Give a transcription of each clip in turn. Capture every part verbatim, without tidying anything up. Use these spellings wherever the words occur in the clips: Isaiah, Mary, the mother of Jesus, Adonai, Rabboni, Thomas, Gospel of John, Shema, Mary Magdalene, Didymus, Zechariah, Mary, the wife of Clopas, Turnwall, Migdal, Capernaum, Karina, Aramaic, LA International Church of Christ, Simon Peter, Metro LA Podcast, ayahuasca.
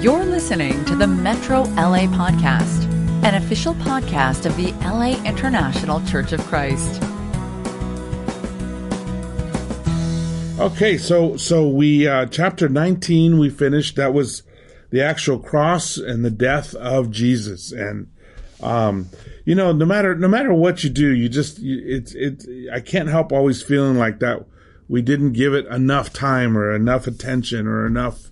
You're listening to the Metro L A Podcast, an official podcast of the L A International Church of Christ. Okay, so so we uh, chapter nineteen we finished. That was the actual cross and the death of Jesus. And um, you know, no matter no matter what you do, you just you, it's it's. I can't help always feeling like that we didn't give it enough time or enough attention or enough.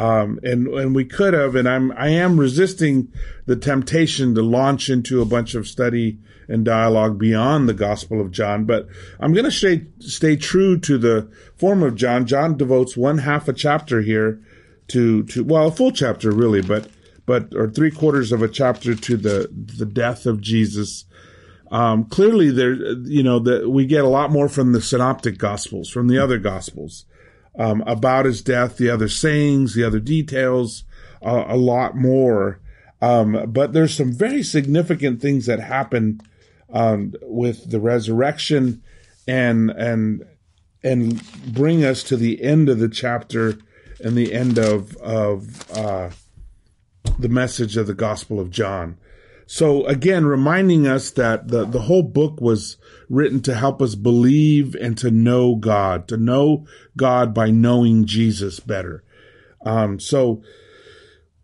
Um, and, and we could have, and I'm, I am resisting the temptation to launch into a bunch of study and dialogue beyond the Gospel of John, but I'm going to stay, stay true to the form of John. John devotes one half a chapter here to, to, well, a full chapter really, but, but, or three quarters of a chapter to the, the death of Jesus. Um, clearly there, you know, that we get a lot more from the synoptic gospels, from the other gospels. Um, about his death, the other sayings, the other details, uh, a lot more. Um, but there's some very significant things that happen um, with the resurrection, and and and bring us to the end of the chapter and the end of of uh, the message of the Gospel of John. So again, reminding us that the, the whole book was written to help us believe and to know God, to know God by knowing Jesus better. Um, so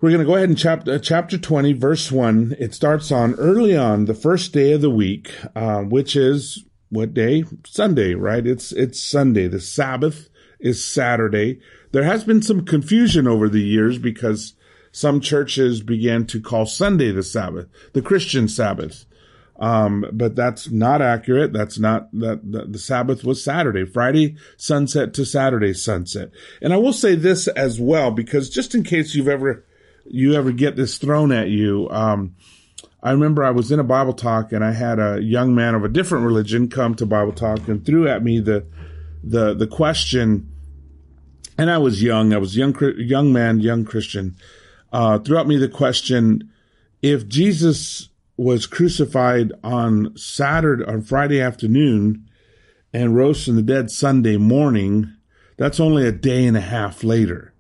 we're going to go ahead and chapter, chapter twenty, verse one. It starts on early on the first day of the week, uh, which is what day? Sunday, right? It's, it's Sunday. The Sabbath is Saturday. There has been some confusion over the years because some churches began to call Sunday the Sabbath, the Christian Sabbath. Um, but that's not accurate. That's not, that, that the Sabbath was Saturday, Friday sunset to Saturday sunset. And I will say this as well, because just in case you've ever, you ever get this thrown at you, um, I remember I was in a Bible talk and I had a young man of a different religion come to Bible talk and threw at me the, the, the question. And I was young. I was young, young man, young Christian. Uh, threw at me the question, if Jesus was crucified on Saturday, on Friday afternoon and rose from the dead Sunday morning, that's only a day and a half later.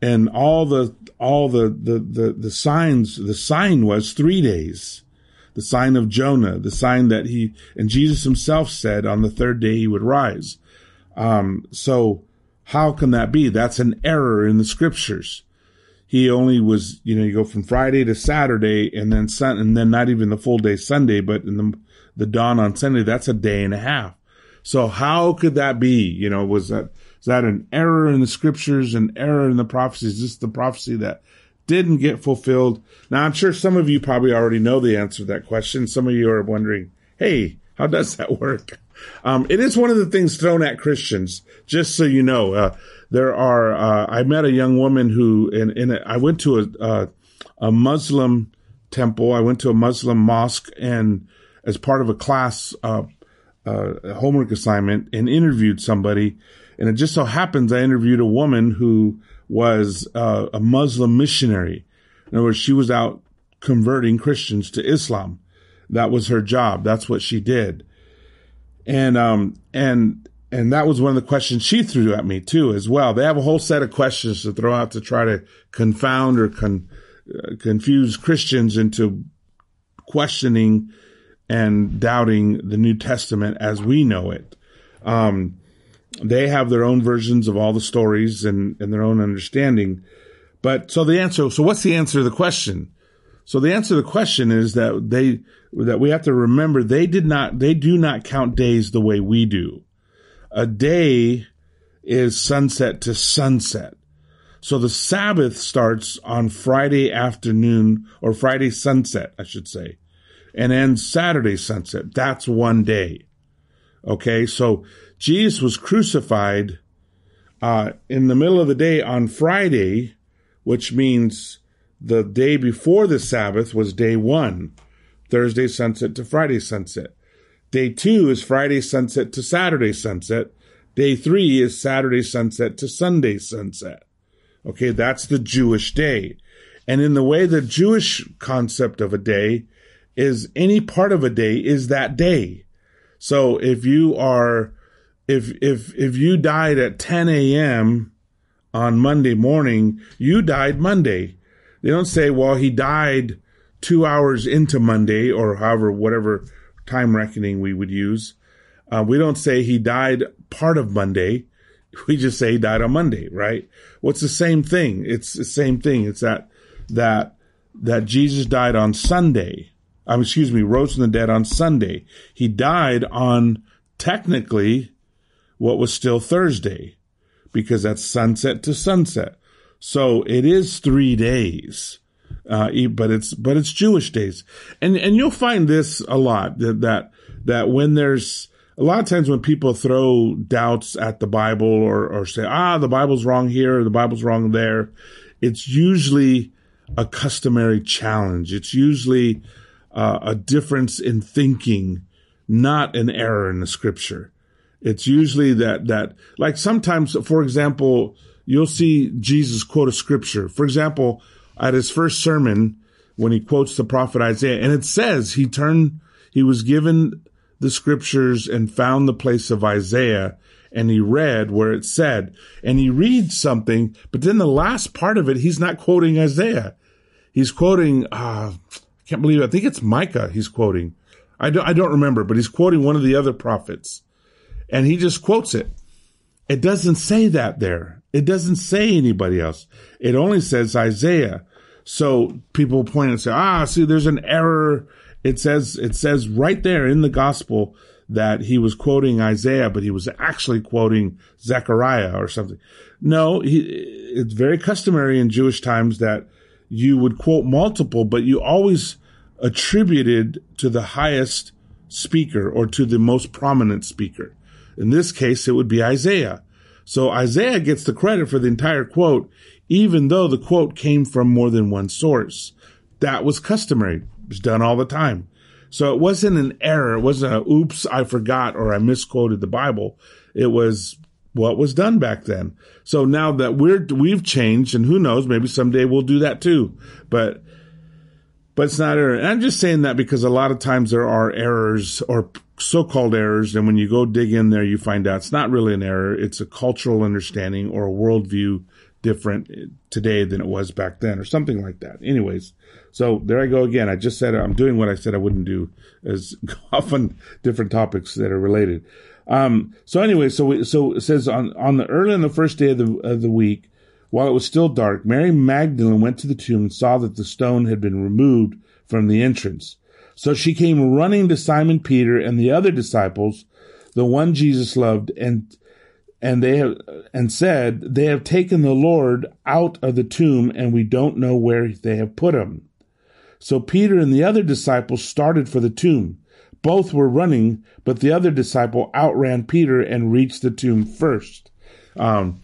And all the, all the, the, the, the signs, the sign was three days, the sign of Jonah, the sign that he, and Jesus himself said on the third day he would rise. Um, so how can that be? That's an error in the scriptures. He only was, you know, you go from Friday to Saturday and then sun, and then not even the full day Sunday, but in the, the dawn on Sunday, that's a day and a half. So how could that be? You know, was that, is that an error in the scriptures, an error in the prophecies? Is this the prophecy that didn't get fulfilled? Now, I'm sure some of you probably already know the answer to that question. Some of you are wondering, hey, how does that work? Um, it is one of the things thrown at Christians, just so you know. Uh, there are, uh, I met a young woman who, and, and I went to a, uh, a Muslim temple. I went to a Muslim mosque, and as part of a class, uh, uh, homework assignment, and interviewed somebody. And it just so happens I interviewed a woman who was, uh, a Muslim missionary. In other words, she was out converting Christians to Islam. That was her job. That's what she did. And, um, and, and that was one of the questions she threw at me too, as well. They have a whole set of questions to throw out to try to confound or con, uh, confuse Christians into questioning and doubting the New Testament as we know it. Um, they have their own versions of all the stories and, and their own understanding. But so the answer, so what's the answer to the question? So the answer to the question is that they, that we have to remember they did not, they do not count days the way we do. A day is sunset to sunset. So the Sabbath starts on Friday afternoon, or Friday sunset, I should say, and ends Saturday sunset. That's one day. Okay. So Jesus was crucified, uh, in the middle of the day on Friday, which means the day before the Sabbath was day one, Thursday sunset to Friday sunset. Day two is Friday sunset to Saturday sunset. Day three is Saturday sunset to Sunday sunset. Okay, that's the Jewish day. And in the way the Jewish concept of a day is any part of a day is that day. So if you are, if, if, if you died at ten a.m., on Monday morning, you died Monday. They don't say, well, he died two hours into Monday, or however, whatever time reckoning we would use. Uh, we don't say he died part of Monday. We just say he died on Monday, right? Well, it's the same thing. It's the same thing. It's that that that Jesus died on Sunday. Um, excuse me, rose from the dead on Sunday. He died on technically what was still Thursday, because that's sunset to sunset. So it is three days, uh, but it's but it's Jewish days, and and you'll find this a lot that that, that when there's a lot of times when people throw doubts at the Bible or, or say, ah, the Bible's wrong here, or the Bible's wrong there, it's usually a customary challenge. It's usually uh, a difference in thinking, not an error in the scripture. It's usually that, that, like sometimes, for example, you'll see Jesus quote a scripture. For example, at his first sermon, when he quotes the prophet Isaiah, and it says he turned, he was given the scriptures and found the place of Isaiah, and he read where it said, and he reads something, but then the last part of it, he's not quoting Isaiah. He's quoting, uh, I can't believe it. I think it's Micah he's quoting. I don't, I don't remember, but he's quoting one of the other prophets, and he just quotes it. It doesn't say that there. It doesn't say anybody else. It only says Isaiah. So people point and say, ah, see, there's an error. It says, it says right there in the gospel that he was quoting Isaiah, but he was actually quoting Zechariah or something. No, he, it's very customary in Jewish times that you would quote multiple, but you always attributed to the highest speaker or to the most prominent speaker. In this case, it would be Isaiah. So Isaiah gets the credit for the entire quote, even though the quote came from more than one source. That was customary. It was done all the time. So it wasn't an error. It wasn't a, oops, I forgot, or I misquoted the Bible. It was what was done back then. So now that we're, we've changed, and who knows, maybe someday we'll do that too. But, but it's not error. And I'm just saying that because a lot of times there are errors or so-called errors. And when you go dig in there, you find out it's not really an error. It's a cultural understanding or a worldview different today than it was back then, or something like that. Anyways, so there I go again. I just said I'm doing what I said I wouldn't do, as often different topics that are related. Um, so anyway, so we, so it says on on the early on the first day of the of the week, while it was still dark, Mary Magdalene went to the tomb and saw that the stone had been removed from the entrance. So she came running to Simon Peter and the other disciples, the one Jesus loved, and. And they have, and said, they have taken the Lord out of the tomb, and we don't know where they have put him. So Peter and the other disciple started for the tomb. Both were running, but the other disciple outran Peter and reached the tomb first. Um,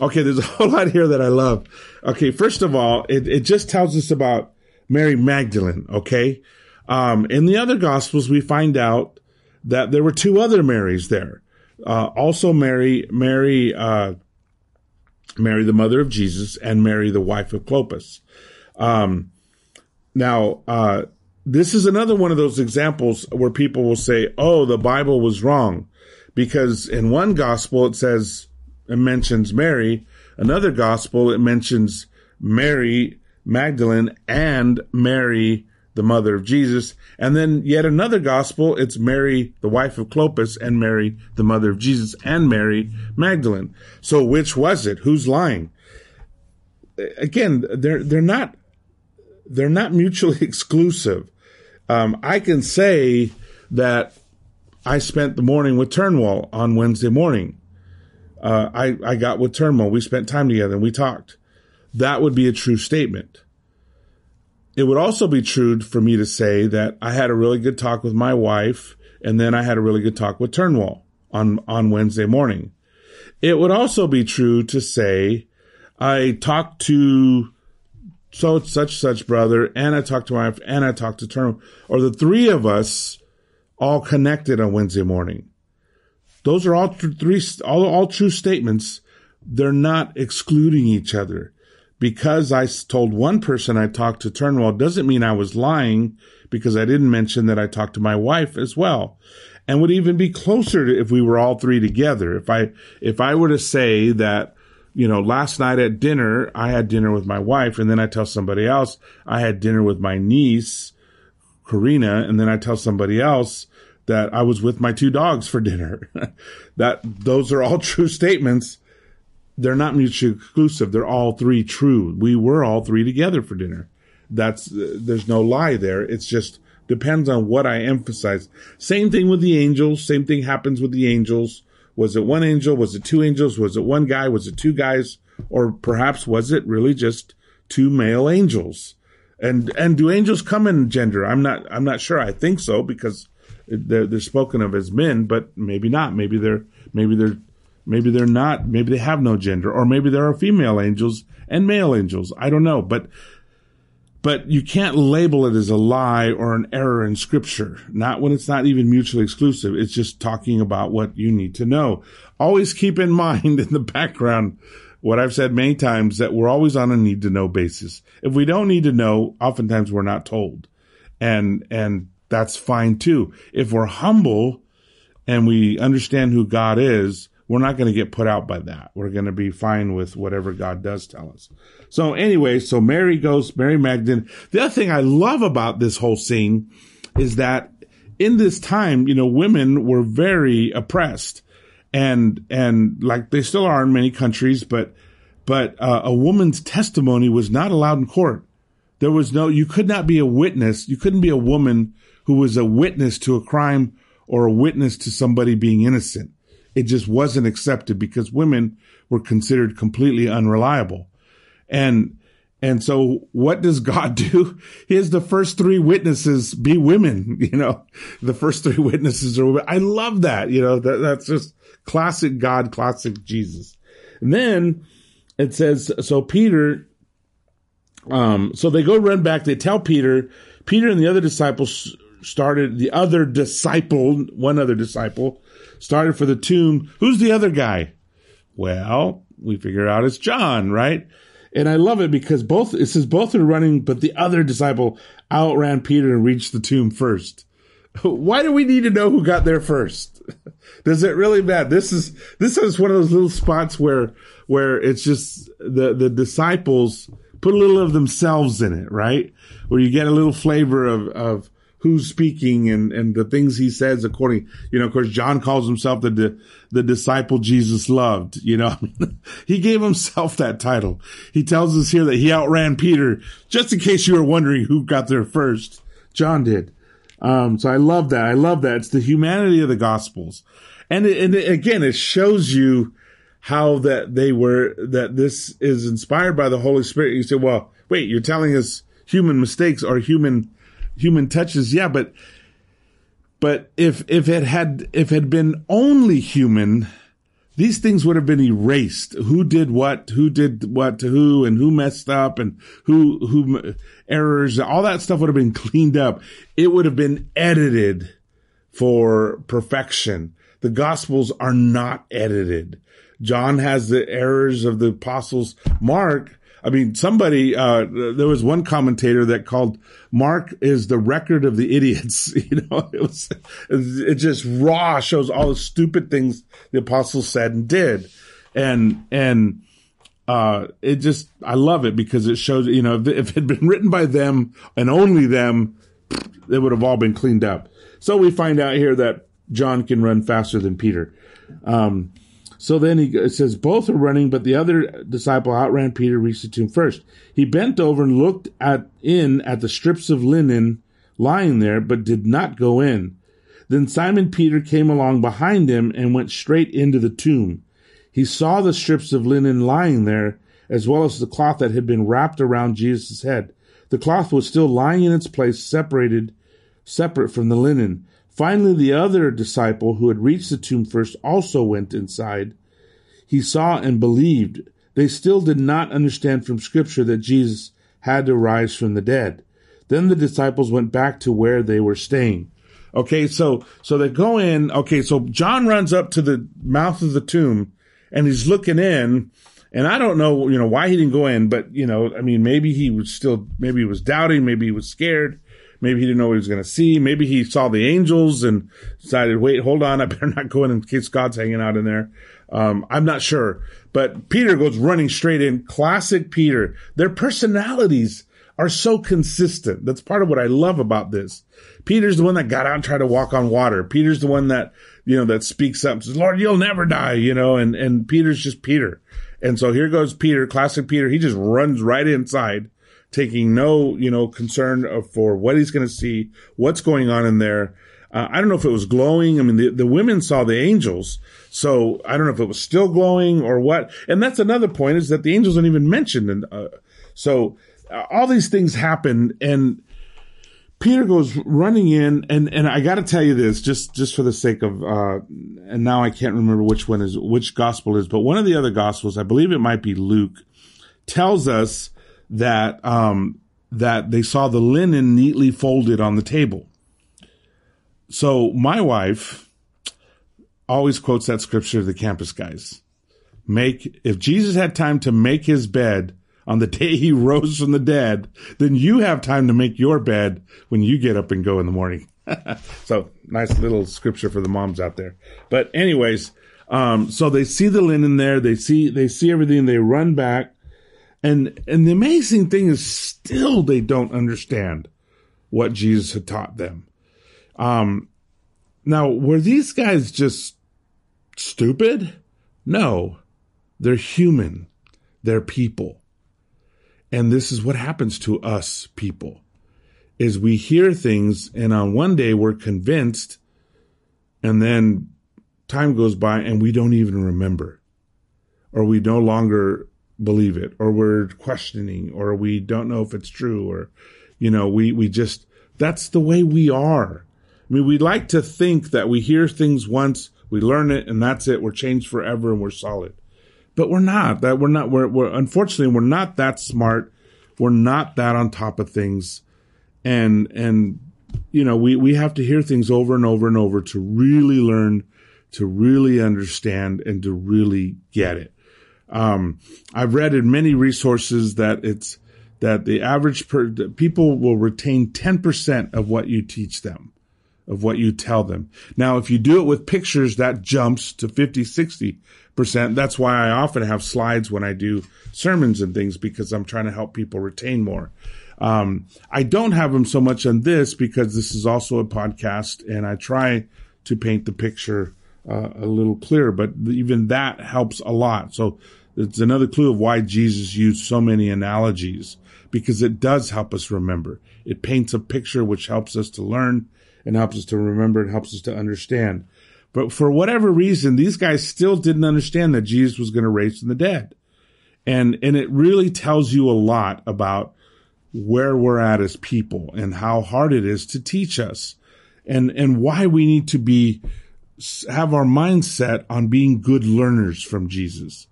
okay, there's a whole lot here that I love. Okay, first of all, it, it just tells us about Mary Magdalene, okay? Um, in the other Gospels, we find out that there were two other Marys there. Uh, also Mary, Mary, uh, Mary, the mother of Jesus, and Mary, the wife of Clopas. Um, now, uh, this is another one of those examples where people will say, oh, the Bible was wrong, because in one gospel, it says, it mentions Mary. Another gospel, it mentions Mary Magdalene and Mary, the mother of Jesus. And then yet another gospel, it's Mary, the wife of Clopas, and Mary, the mother of Jesus, and Mary Magdalene. So which was it? Who's lying? Again, they're, they're not, they're not mutually exclusive. Um, I can say that I spent the morning with Turnwall on Wednesday morning. Uh, I, I got with Turnwall. We spent time together and we talked. That would be a true statement. It would also be true for me to say that I had a really good talk with my wife, and then I had a really good talk with Turnwall on, on Wednesday morning. It would also be true to say I talked to so such such brother, and I talked to my wife, and I talked to Turnwall, or the three of us all connected on Wednesday morning. Those are all three all all true statements. They're not excluding each other. Because I told one person I talked to Turnwall doesn't mean I was lying, because I didn't mention that I talked to my wife as well, and would even be closer to if we were all three together. If I if I were to say that you know, last night at dinner, I had dinner with my wife, and then I tell somebody else I had dinner with my niece, Karina, and then I tell somebody else that I was with my two dogs for dinner. That those are all true statements. They're not mutually exclusive. They're all three true. We were all three together for dinner. That's uh, there's no lie there. It's just depends on what I emphasize. Same thing with the angels. Same thing happens with the angels. Was it one angel? Was it two angels? Was it one guy? Was it two guys? Or perhaps was it really just two male angels? And and do angels come in gender? I'm not I'm not sure. I think so, because they're they're spoken of as men, but maybe not. Maybe they're maybe they're Maybe they're not, maybe they have no gender, or maybe there are female angels and male angels. I don't know, but, but you can't label it as a lie or an error in scripture. Not when it's not even mutually exclusive. It's just talking about what you need to know. Always keep in mind in the background what I've said many times, that we're always on a need to know basis. If we don't need to know, oftentimes we're not told. And, and that's fine too. If we're humble and we understand who God is, we're not going to get put out by that. We're going to be fine with whatever God does tell us. So anyway, so Mary goes, Mary Magdalene. The other thing I love about this whole scene is that in this time, you know, women were very oppressed, and, and like they still are in many countries, but, but uh, a woman's testimony was not allowed in court. There was no, you could not be a witness. You couldn't be a woman who was a witness to a crime or a witness to somebody being innocent. It just wasn't accepted because women were considered completely unreliable. And, and so what does God do? He has the first three witnesses be women, you know, the first three witnesses are women. I love that. You know, that, that's just classic God, classic Jesus. And then it says, so Peter, um, so they go run back. They tell Peter, Peter and the other disciples started, the other disciple, one other disciple, started for the tomb. Who's the other guy? Well, we figure out it's John, right? And I love it because both, it says both are running, but the other disciple outran Peter and reached the tomb first. Why do we need to know who got there first? Does it really matter? This is, this is one of those little spots where, where it's just the, the disciples put a little of themselves in it, right? Where you get a little flavor of, of, who's speaking and, and the things he says according, you know, of course, John calls himself the, di- the disciple Jesus loved, you know, he gave himself that title. He tells us here that he outran Peter, just in case you were wondering who got there first. John did. Um, so I love that. I love that. It's the humanity of the gospels. And, it, and it, again, it shows you how that they were, that this is inspired by the Holy Spirit. You say, well, wait, you're telling us human mistakes are human Human touches, yeah, but but if if it had if it had been only human, these things would have been erased. Who did what? Who did what to who? And who messed up? And who who errors? All that stuff would have been cleaned up. It would have been edited for perfection. The Gospels are not edited. John has the errors of the apostles. Mark. I mean, somebody, uh, there was one commentator that called Mark is the record of the idiots. You know, it was, it just raw shows all the stupid things the apostles said and did. And, and, uh, it just, I love it because it shows, you know, if it had been written by them and only them, they would have all been cleaned up. So we find out here that John can run faster than Peter. Um, So then he it says, both are running, but the other disciple outran Peter, reached the tomb first. He bent over and looked at in at the strips of linen lying there, but did not go in. Then Simon Peter came along behind him and went straight into the tomb. He saw the strips of linen lying there, as well as the cloth that had been wrapped around Jesus' head. The cloth was still lying in its place, separated, separate from the linen. Finally, the other disciple who had reached the tomb first also went inside. He saw and believed. They still did not understand from Scripture that Jesus had to rise from the dead. Then the disciples went back to where they were staying. Okay, so so they go in. Okay, so John runs up to the mouth of the tomb, and he's looking in. And I don't know, you know, why he didn't go in, but, you know, I mean, maybe he was still, maybe he was doubting, maybe he was scared. Maybe he didn't know what he was going to see. Maybe he saw the angels and decided, wait, hold on, I better not go in in case God's hanging out in there. Um, I'm not sure. But Peter goes running straight in. Classic Peter. Their personalities are so consistent. That's part of what I love about this. Peter's the one that got out and tried to walk on water. Peter's the one that, you know, that speaks up and says, Lord, you'll never die, you know, and, and Peter's just Peter. And so here goes Peter, classic Peter. He just runs right inside, taking no, you know, concern for what he's going to see, what's going on in there. Uh, I don't know if it was glowing. I mean, the, the women saw the angels. So I don't know if it was still glowing or what. And that's another point, is that the angels aren't even mentioned. And uh, so uh, all these things happen, and Peter goes running in, and, and I got to tell you this, just, just for the sake of, uh, and now I can't remember which one is, which gospel is, but one of the other gospels, I believe it might be Luke, tells us that, um, that they saw the linen neatly folded on the table. So my wife always quotes that scripture to the campus guys. Make, if Jesus had time to make his bed on the day he rose from the dead, then you have time to make your bed when you get up and go in the morning. So nice little scripture for the moms out there. But anyways, um, so they see the linen there. They see, they see everything. They run back. And, and the amazing thing is, still they don't understand what Jesus had taught them. Um, now were these guys just stupid? No, they're human. They're people. And this is what happens to us people, is we hear things, and on one day we're convinced, and then time goes by and we don't even remember, or we no longer believe it, or we're questioning, or we don't know if it's true, or, you know, we, we just, that's the way we are. I mean, we like to think that we hear things once, we learn it, and that's it. We're changed forever and we're solid. But we're not that we're not, we're, we're, unfortunately, we're not that smart. We're not that on top of things. And, and, you know, we, we have to hear things over and over and over to really learn, to really understand, and to really get it. Um, I've read in many resources that it's, that the average per, people will retain ten percent of what you teach them, of what you tell them. Now, if you do it with pictures, that jumps to fifty, sixty percent. That's why I often have slides when I do sermons and things, because I'm trying to help people retain more. Um, I don't have them so much on this, because this is also a podcast, and I try to paint the picture uh, a little clearer, but even that helps a lot. So it's another clue of why Jesus used so many analogies, because it does help us remember. It paints a picture which helps us to learn, and helps us to remember, and helps us to understand. But for whatever reason, these guys still didn't understand that Jesus was going to raise from the dead. And, and it really tells you a lot about where we're at as people, and how hard it is to teach us, and, and why we need to be, have our mindset on being good learners from Jesus,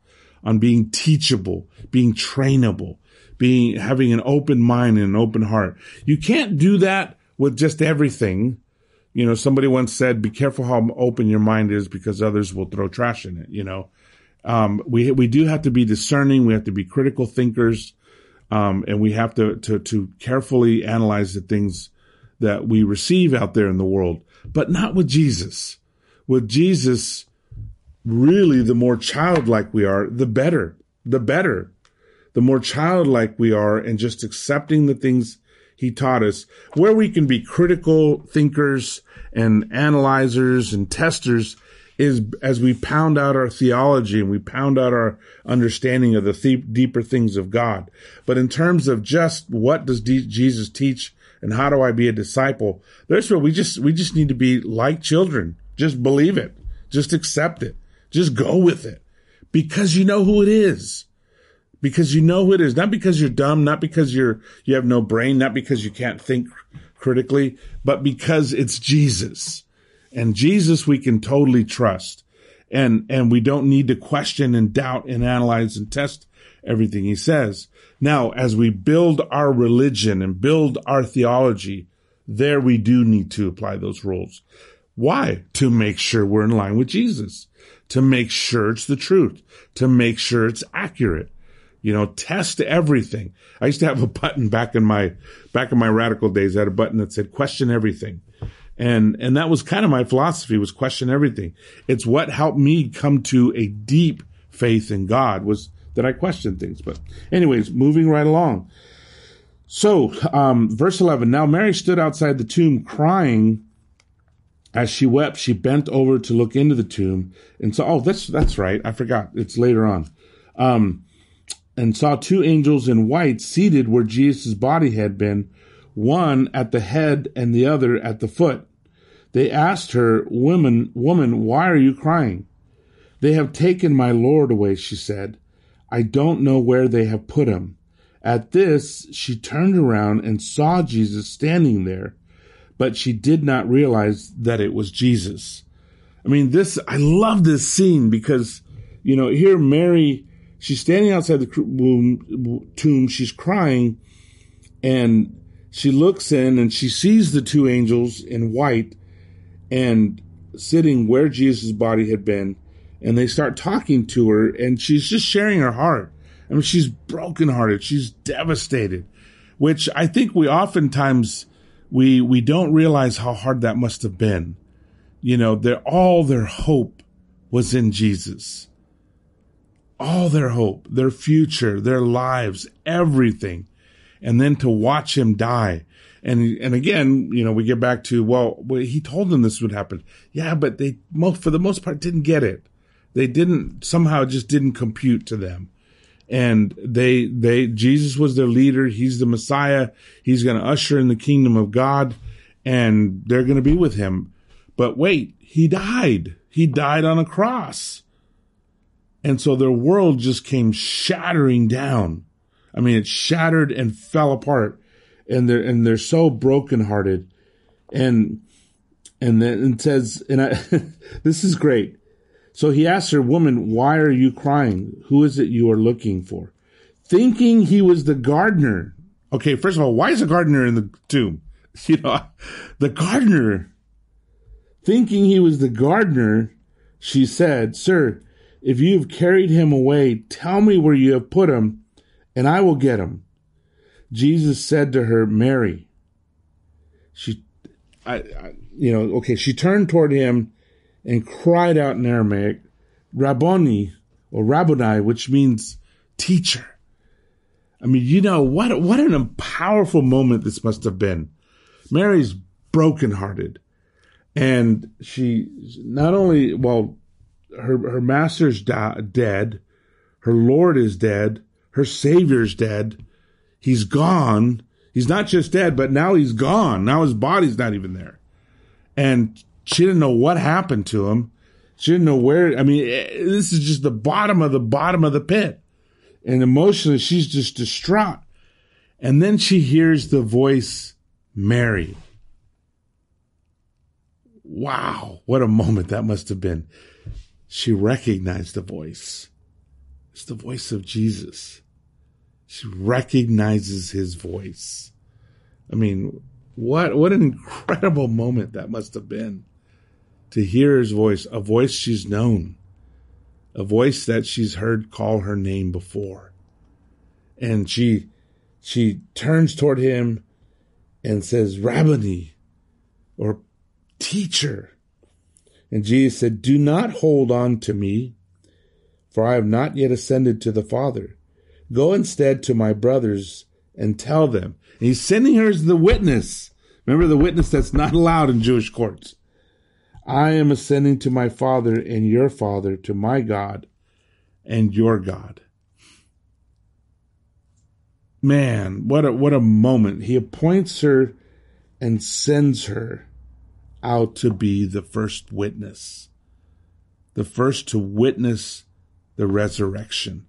on being teachable, being trainable, being, having an open mind and an open heart. You can't do that with just everything. You know, somebody once said, be careful how open your mind is, because others will throw trash in it, you know. Um, we, we do have to be discerning. We have to be critical thinkers. Um, and we have to, to, to carefully analyze the things that we receive out there in the world, but not with Jesus. With Jesus, really, the more childlike we are, the better, the better, the more childlike we are, and just accepting the things He taught us, where we can be critical thinkers and analyzers and testers, is as we pound out our theology and we pound out our understanding of the th- deeper things of God. But in terms of just what does D- Jesus teach, and how do I be a disciple, that's where we just, we just need to be like children. Just believe it. Just accept it. Just go with it, because you know who it is. Because you know who it is, not because you're dumb, not because you're, you have no brain, not because you can't think critically, but because it's Jesus. And Jesus we can totally trust. And, and we don't need to question and doubt and analyze and test everything he says. Now, as we build our religion and build our theology, there we do need to apply those rules. Why? To make sure we're in line with Jesus, to make sure it's the truth, to make sure it's accurate. You know, test everything. I used to have a button back in my, back in my radical days. I had a button that said question everything. And, and that was kind of my philosophy, was question everything. It's what helped me come to a deep faith in God, was that I questioned things. But anyways, moving right along. So, um, verse eleven, now Mary stood outside the tomb crying. As she wept, she bent over to look into the tomb and saw, oh, that's, that's right. I forgot. It's later on. Um, and saw two angels in white seated where Jesus' body had been, one at the head and the other at the foot. They asked her, woman, woman, why are you crying? They have taken my Lord away, she said. I don't know where they have put him. At this, she turned around and saw Jesus standing there, but she did not realize that it was Jesus. I mean, this, I love this scene because, you know, here Mary, she's standing outside the tomb, she's crying, and she looks in and she sees the two angels in white and sitting where Jesus' body had been, and they start talking to her, and she's just sharing her heart. I mean, she's brokenhearted, she's devastated, which I think we oftentimes... We we don't realize how hard that must have been. You know, their all their hope was in Jesus. All their hope, their future, their lives, everything. And then to watch him die. And and again, you know, we get back to, well, he told them this would happen. Yeah, but they, most, for the most part, didn't get it. They didn't, somehow it just didn't compute to them. And they, they, Jesus was their leader. He's the Messiah. He's going to usher in the kingdom of God, and they're going to be with him. But wait, he died. He died on a cross. And so their world just came shattering down. I mean, it shattered and fell apart, and they're, and they're so brokenhearted. And, and then it says, and I, this is great. So he asked her, woman, why are you crying? Who is it you are looking for? Thinking he was the gardener. Okay, first of all, why is a gardener in the tomb? You know, the gardener. Thinking he was the gardener, she said, sir, if you have carried him away, tell me where you have put him, and I will get him. Jesus said to her, Mary. She, I, I you know, okay, she turned toward him and cried out in Aramaic, Rabboni, or Rabboni, which means teacher. I mean, you know, what what an powerful moment this must have been. Mary's brokenhearted. And she, not only, well, her, her master's di- dead, her Lord is dead, her Savior's dead, he's gone. He's not just dead, but now he's gone. Now his body's not even there. And she didn't know what happened to him. She didn't know where. I mean, this is just the bottom of the bottom of the pit. And emotionally, she's just distraught. And then she hears the voice, Mary. Wow, what a moment that must have been. She recognized the voice. It's the voice of Jesus. She recognizes his voice. I mean, what what an incredible moment that must have been. To hear his voice, a voice she's known, a voice that she's heard call her name before. And she she turns toward him and says, Rabboni, or teacher. And Jesus said, do not hold on to me, for I have not yet ascended to the Father. Go instead to my brothers and tell them. And he's sending her as the witness. Remember, the witness that's not allowed in Jewish courts. I am ascending to my Father and your Father, to my God and your God. Man, what a, what a moment. He appoints her and sends her out to be the first witness, the first to witness the resurrection.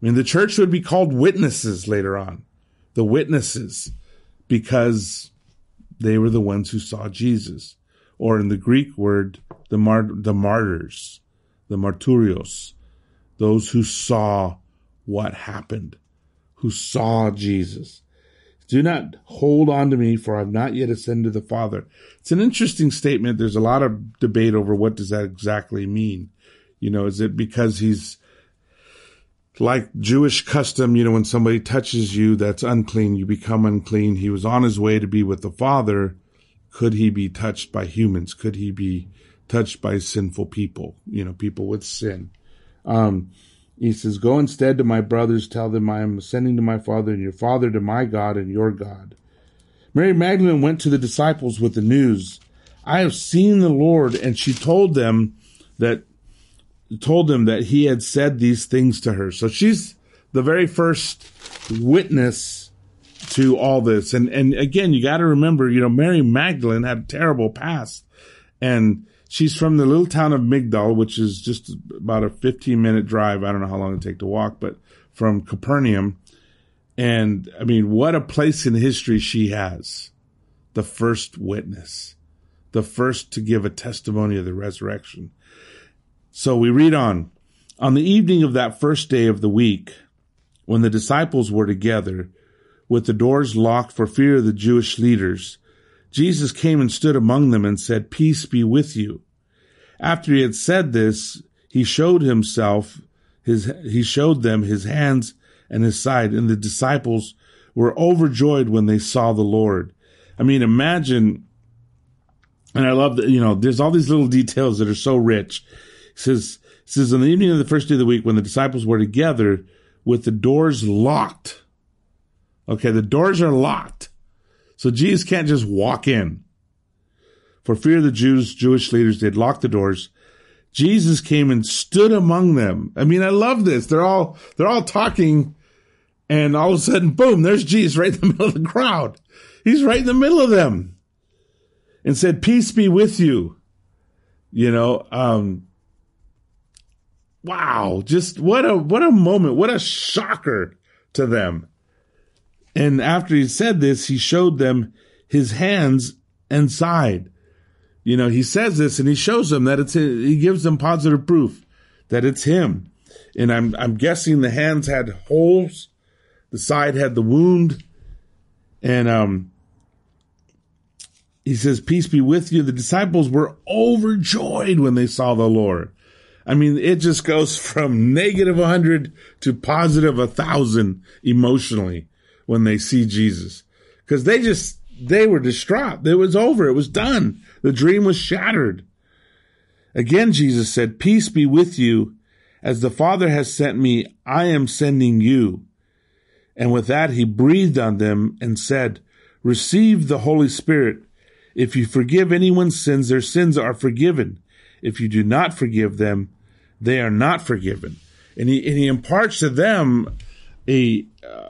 I mean, the church would be called witnesses later on, the witnesses, because they were the ones who saw Jesus. Or in the Greek word, the mar- the martyrs, the marturios, those who saw what happened, who saw Jesus. Do not hold on to me, for I have not yet ascended to the Father. It's an interesting statement. There's a lot of debate over what does that exactly mean. You know, is it because he's, like Jewish custom, you know, when somebody touches you that's unclean, you become unclean. He was on his way to be with the Father, Could he be touched by humans? Could he be touched by sinful people? You know, people with sin. Um, he says, go instead to my brothers, tell them I am ascending to my Father and your Father, to my God and your God. Mary Magdalene went to the disciples with the news. I have seen the Lord. And she told them that, told them that he had said these things to her. So she's the very first witness to all this. And, and again, you got to remember, you know, Mary Magdalene had a terrible past, and she's from the little town of Migdal, which is just about a fifteen minute drive. I don't know how long it take to walk, but from Capernaum. And I mean, what a place in history she has. The first witness, the first to give a testimony of the resurrection. So we read on. On the evening of that first day of the week, when the disciples were together, with the doors locked for fear of the Jewish leaders, Jesus came and stood among them and said, peace be with you. After he had said this, he showed himself, his, he showed them his hands and his side, and the disciples were overjoyed when they saw the Lord. I mean, imagine, and I love that, you know, there's all these little details that are so rich. It says, it says, on the evening of the first day of the week, when the disciples were together with the doors locked. Okay, the doors are locked. So Jesus can't just walk in. For fear of the Jews, Jewish leaders, they'd lock the doors. Jesus came and stood among them. I mean, I love this. They're all, they're all talking, and all of a sudden, boom, there's Jesus right in the middle of the crowd. He's right in the middle of them and said, peace be with you. You know, um, wow, just what a, what a moment. What a shocker to them. And after he said this, he showed them his hands and side. You know, he says this and he shows them that it's, he gives them positive proof that it's him. And I'm, I'm guessing the hands had holes. The side had the wound. And, um, he says, peace be with you. The disciples were overjoyed when they saw the Lord. I mean, it just goes from negative one hundred to positive one thousand emotionally when they see Jesus. Because they just, they were distraught. It was over. It was done. The dream was shattered. Again, Jesus said, peace be with you. As the Father has sent me, I am sending you. And with that, he breathed on them and said, receive the Holy Spirit. If you forgive anyone's sins, their sins are forgiven. If you do not forgive them, they are not forgiven. And he, and he imparts to them a... Uh,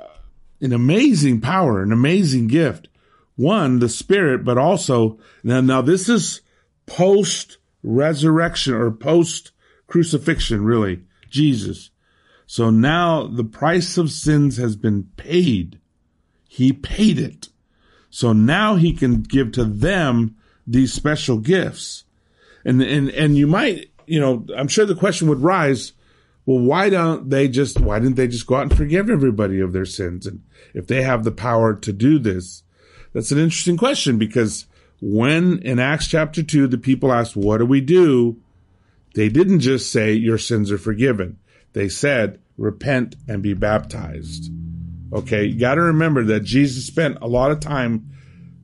an amazing power, an amazing gift. One, the Spirit, but also, now, now this is post-resurrection or post-crucifixion, really, Jesus. So now the price of sins has been paid. He paid it. So now he can give to them these special gifts. And, and, and you might, you know, I'm sure the question would rise, well, why don't they just, why didn't they just go out and forgive everybody of their sins? And if they have the power to do this, that's an interesting question, because when in Acts chapter two, the people asked, what do we do? They didn't just say, your sins are forgiven. They said, repent and be baptized. Okay. You got to remember that Jesus spent a lot of time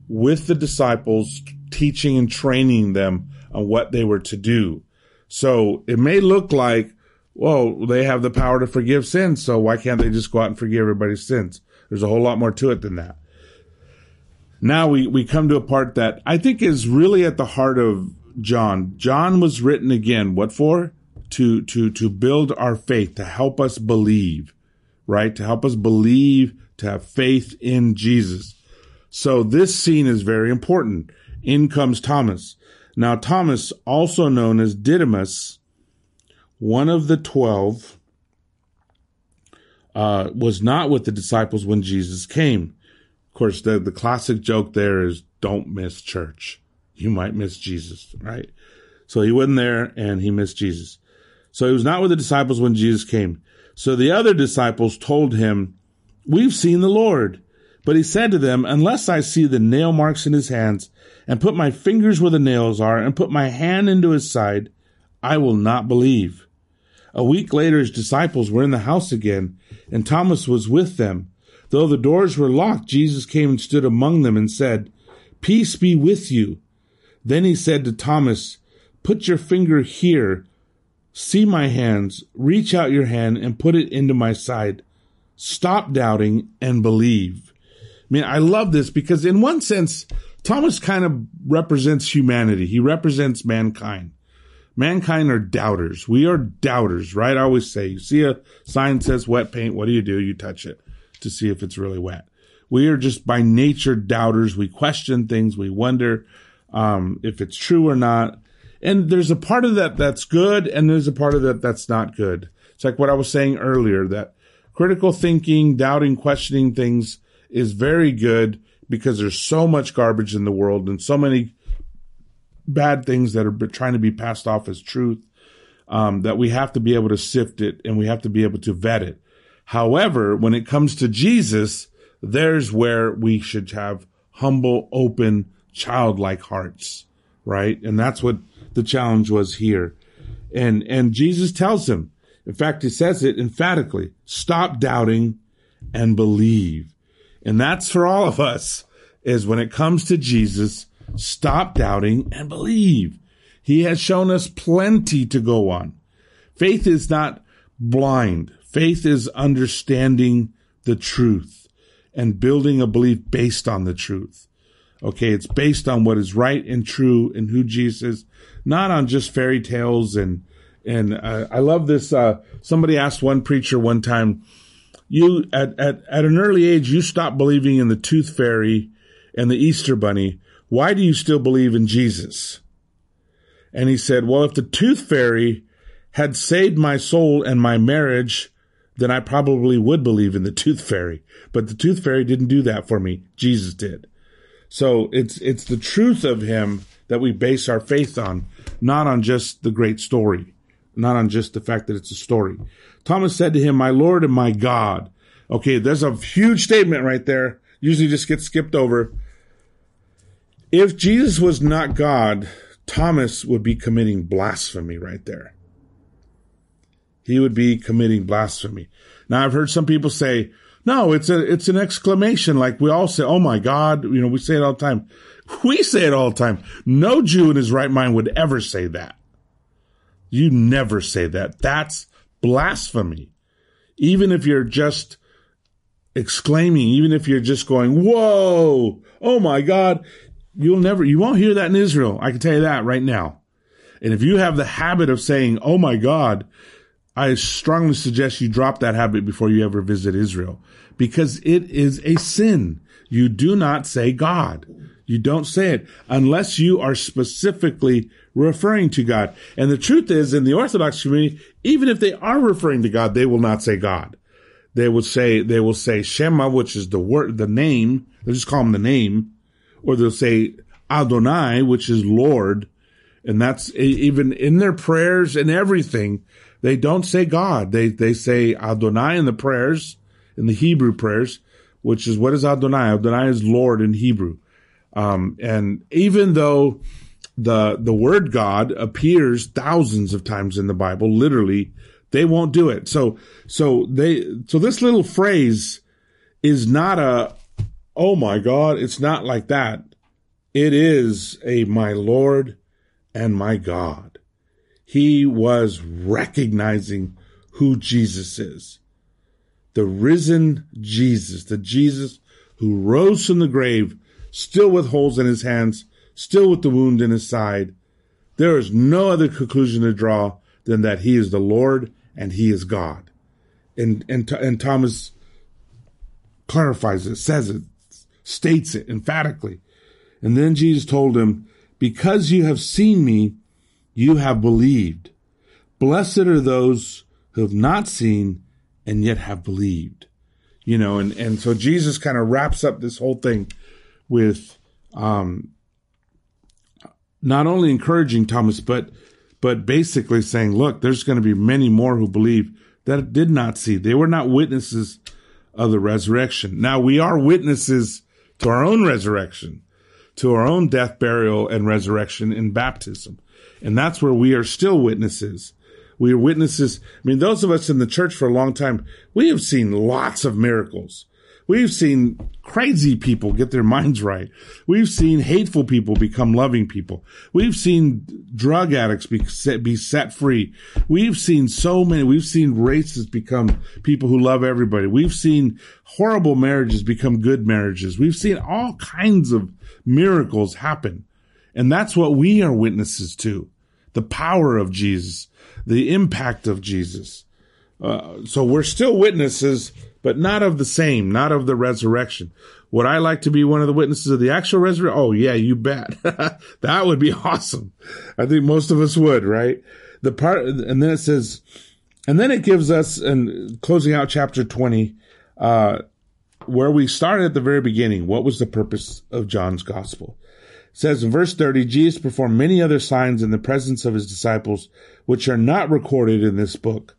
with the disciples teaching and training them on what they were to do. So it may look like, well, they have the power to forgive sins, so why can't they just go out and forgive everybody's sins? There's a whole lot more to it than that. Now we, we come to a part that I think is really at the heart of John. John was written again, what for? To, to, to build our faith, to help us believe, right? To help us believe, to have faith in Jesus. So this scene is very important. In comes Thomas. Now Thomas, also known as Didymus, one of the twelve, uh, was not with the disciples when Jesus came. Of course, the, the classic joke there is, don't miss church. You might miss Jesus, right? So he wasn't there and he missed Jesus. So he was not with the disciples when Jesus came. So the other disciples told him, we've seen the Lord. But he said to them, unless I see the nail marks in his hands and put my fingers where the nails are and put my hand into his side, I will not believe. A week later, his disciples were in the house again, and Thomas was with them. Though the doors were locked, Jesus came and stood among them and said, "Peace be with you." Then he said to Thomas, "Put your finger here. See my hands. Reach out your hand and put it into my side. Stop doubting and believe." I mean, I love this because in one sense, Thomas kind of represents humanity. He represents mankind. Mankind are doubters. We are doubters, right? I always say, you see a sign that says wet paint, what do you do? You touch it to see if it's really wet. We are just by nature doubters. We question things. We wonder um, if it's true or not. And there's a part of that that's good, and there's a part of that that's not good. It's like what I was saying earlier, that critical thinking, doubting, questioning things is very good because there's so much garbage in the world and so many bad things that are trying to be passed off as truth, um, that we have to be able to sift it and we have to be able to vet it. However, when it comes to Jesus, there's where we should have humble, open, childlike hearts, right? And that's what the challenge was here. And, and Jesus tells him, in fact, he says it emphatically, stop doubting and believe. And that's for all of us, is when it comes to Jesus, stop doubting and believe. He has shown us plenty to go on. Faith is not blind. Faith is understanding the truth and building a belief based on the truth. Okay, it's based on what is right and true and who Jesus is, not on just fairy tales. And and uh, I love this. Uh, somebody asked one preacher one time, You at, at, at an early age, you stopped believing in the tooth fairy and the Easter bunny. Why do you still believe in Jesus? And he said, well, if the tooth fairy had saved my soul and my marriage, then I probably would believe in the tooth fairy. But the tooth fairy didn't do that for me. Jesus did. So it's, it's the truth of him that we base our faith on, not on just the great story, not on just the fact that it's a story. Thomas said to him, "My Lord and my God." Okay, there's a huge statement right there. Usually just gets skipped over. If Jesus was not God, Thomas would be committing blasphemy right there. He would be committing blasphemy. Now, I've heard some people say, no, it's a it's an exclamation. Like we all say, oh my God, you know, we say it all the time. We say it all the time. No Jew in his right mind would ever say that. You never say that. That's blasphemy. Even if you're just exclaiming, even if you're just going, whoa, oh my God, you'll never, you won't hear that in Israel. I can tell you that right now. And if you have the habit of saying, oh my God, I strongly suggest you drop that habit before you ever visit Israel, because it is a sin. You do not say God. You don't say it unless you are specifically referring to God. And the truth is, in the Orthodox community, even if they are referring to God, they will not say God. They will say, they will say Shema, which is the word, the name. They'll just call him the name. Or they'll say Adonai, which is Lord. And that's even in their prayers and everything. They don't say God. They, they say Adonai in the prayers, in the Hebrew prayers, which is, what is Adonai? Adonai is Lord in Hebrew. Um, and even though the, the word God appears thousands of times in the Bible, literally, they won't do it. So, so they, so this little phrase is not a, oh my God, it's not like that. It is a, my Lord and my God. He was recognizing who Jesus is. The risen Jesus, the Jesus who rose from the grave, still with holes in his hands, still with the wound in his side. There is no other conclusion to draw than that he is the Lord and he is God. And and and Thomas clarifies it, says it, states it emphatically. And then Jesus told him, "Because you have seen me, you have believed. Blessed are those who have not seen and yet have believed." You know, and, and so Jesus kind of wraps up this whole thing with um, not only encouraging Thomas, but but basically saying, look, there's going to be many more who believe that did not see. They were not witnesses of the resurrection. Now, we are witnesses to our own resurrection, to our own death, burial, and resurrection in baptism. And that's where we are still witnesses. We are witnesses. I mean, those of us in the church for a long time, we have seen lots of miracles. We've seen crazy people get their minds right. We've seen hateful people become loving people. We've seen drug addicts be set, be set free. We've seen so many. We've seen racists become people who love everybody. We've seen horrible marriages become good marriages. We've seen all kinds of miracles happen. And that's what we are witnesses to. The power of Jesus, the impact of Jesus. Uh, so we're still witnesses, but not of the same, not of the resurrection. Would I like to be one of the witnesses of the actual resurrection? Oh, yeah, you bet. That would be awesome. I think most of us would, right? The part, and then it says, and then it gives us, and closing out chapter twenty, uh, where we started at the very beginning. What was the purpose of John's gospel? Says in verse thirty, Jesus performed many other signs in the presence of his disciples, which are not recorded in this book,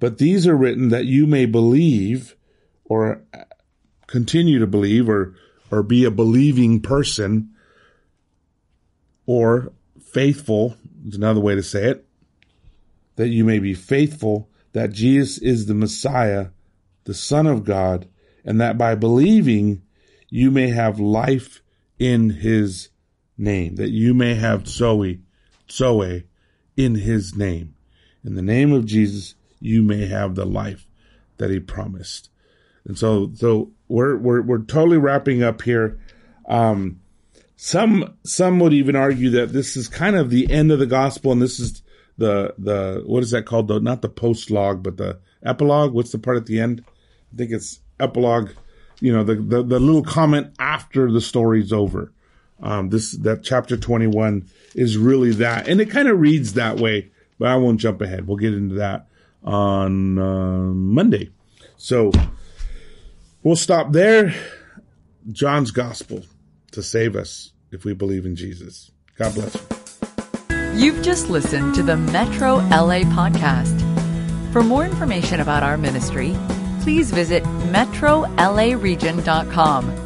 but these are written that you may believe, or continue to believe, or, or be a believing person, or faithful, is another way to say it, that you may be faithful that Jesus is the Messiah, the Son of God, and that by believing you may have life in his name, that you may have Zoe, Zoe, in his name. In the name of Jesus, you may have the life that he promised. And so, so we're we're we're totally wrapping up here. Um, some some would even argue that this is kind of the end of the gospel, and this is the the what is that called? The, not the post-log, but the epilogue. What's the part at the end? I think it's epilogue. You know, the the, the little comment after the story's over. Um, this, that chapter twenty-one is really that. And it kind of reads that way, but I won't jump ahead. We'll get into that on uh, Monday. So we'll stop there. John's gospel to save us if we believe in Jesus. God bless you. You've just listened to the Metro L A Podcast. For more information about our ministry, please visit metro l a region dot com.